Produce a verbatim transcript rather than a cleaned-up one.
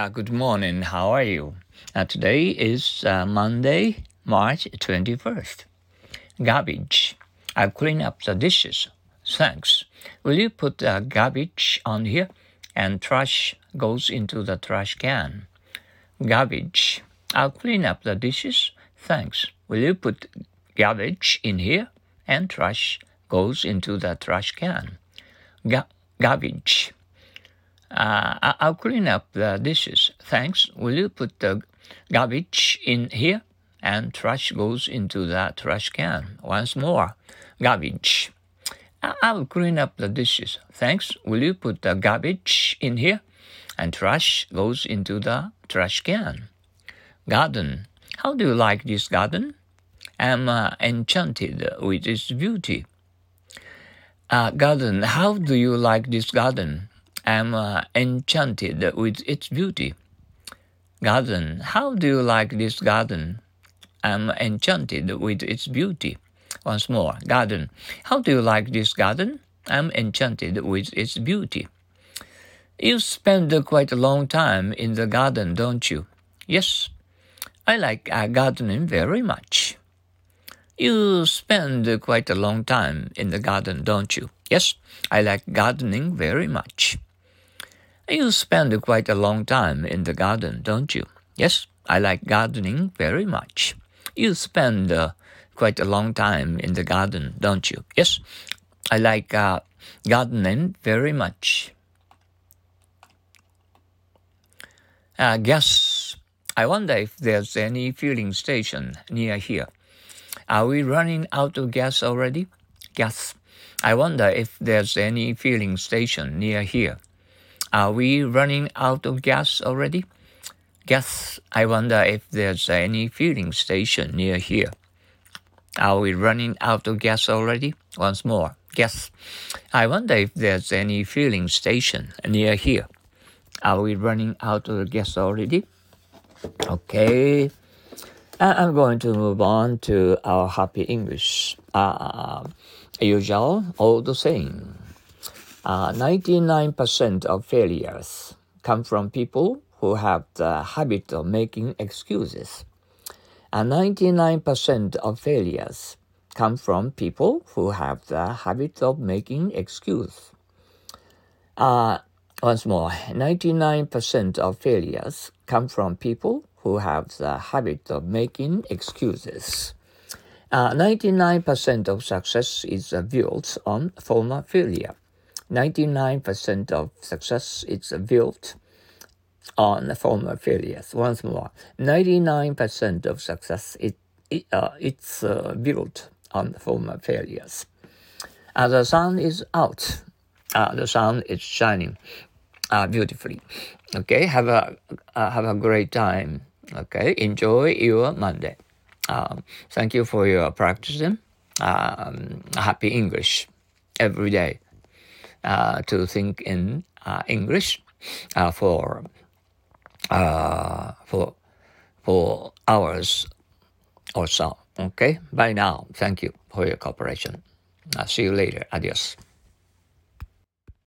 Uh, good morning. How are you? Uh, today is uh, Monday, March twenty-first. Garbage. I'll clean up the dishes. Thanks. Will you put uh, garbage on here? And trash goes into the trash can. Garbage. I'll clean up the dishes. Thanks. Will you put garbage in here? And trash goes into the trash can. Ga- garbage.Uh, I'll clean up the dishes. Thanks. Will you put the garbage in here? And trash goes into the trash can. Once more. Garbage. I'll clean up the dishes. Thanks. Will you put the garbage in here? And trash goes into the trash can. Garden. How do you like this garden? I'm uh, enchanted with its beauty. Uh, garden. How do you like this garden?I'm uh, enchanted with its beauty. Garden. How do you like this garden? I'm enchanted with its beauty. Once more. Garden. How do you like this garden? I'm enchanted with its beauty. You spend quite a long time in the garden, don't you? Yes. I like uh, gardening very much. You spend quite a long time in the garden, don't you? Yes. I like gardening very much.You spend quite a long time in the garden, don't you? Yes, I like gardening very much. You spend uh, quite a long time in the garden, don't you? Yes, I like uh, gardening very much. Uh, gas. I wonder if there's any fueling station near here. Are we running out of gas already? Gas. I wonder if there's any fueling station near here.Are we running out of gas already? Gas. I wonder if there's any fueling station near here. Are we running out of gas already? Once more. Gas. I wonder if there's any fueling station near here. Are we running out of gas already? Okay. I'm going to move on to our happy English. Uh, usual old saying.Uh, ninety-nine percent of failures come from people who have the habit of making excuses. And ninety-nine percent of failures come from people who have the habit of making excuses. Uh, once more, ninety-nine percent of failures come from people who have the habit of making excuses. Uh, ninety-nine percent of success is built on former failure.ninety-nine percent of success is built on former failures. Once more, ninety-nine percent of success it, it, uh, it's uh, built on former failures. Uh, the sun is out. Uh, the sun is shining uh, beautifully. Okay, have a, uh, have a great time. Okay, enjoy your Monday. Um, thank you for your practicing um, happy English every day.Uh, to think in uh, English uh, for, uh, for, for hours or so. Okay? Bye now. Thank you for your cooperation. I'll see you later. Adios.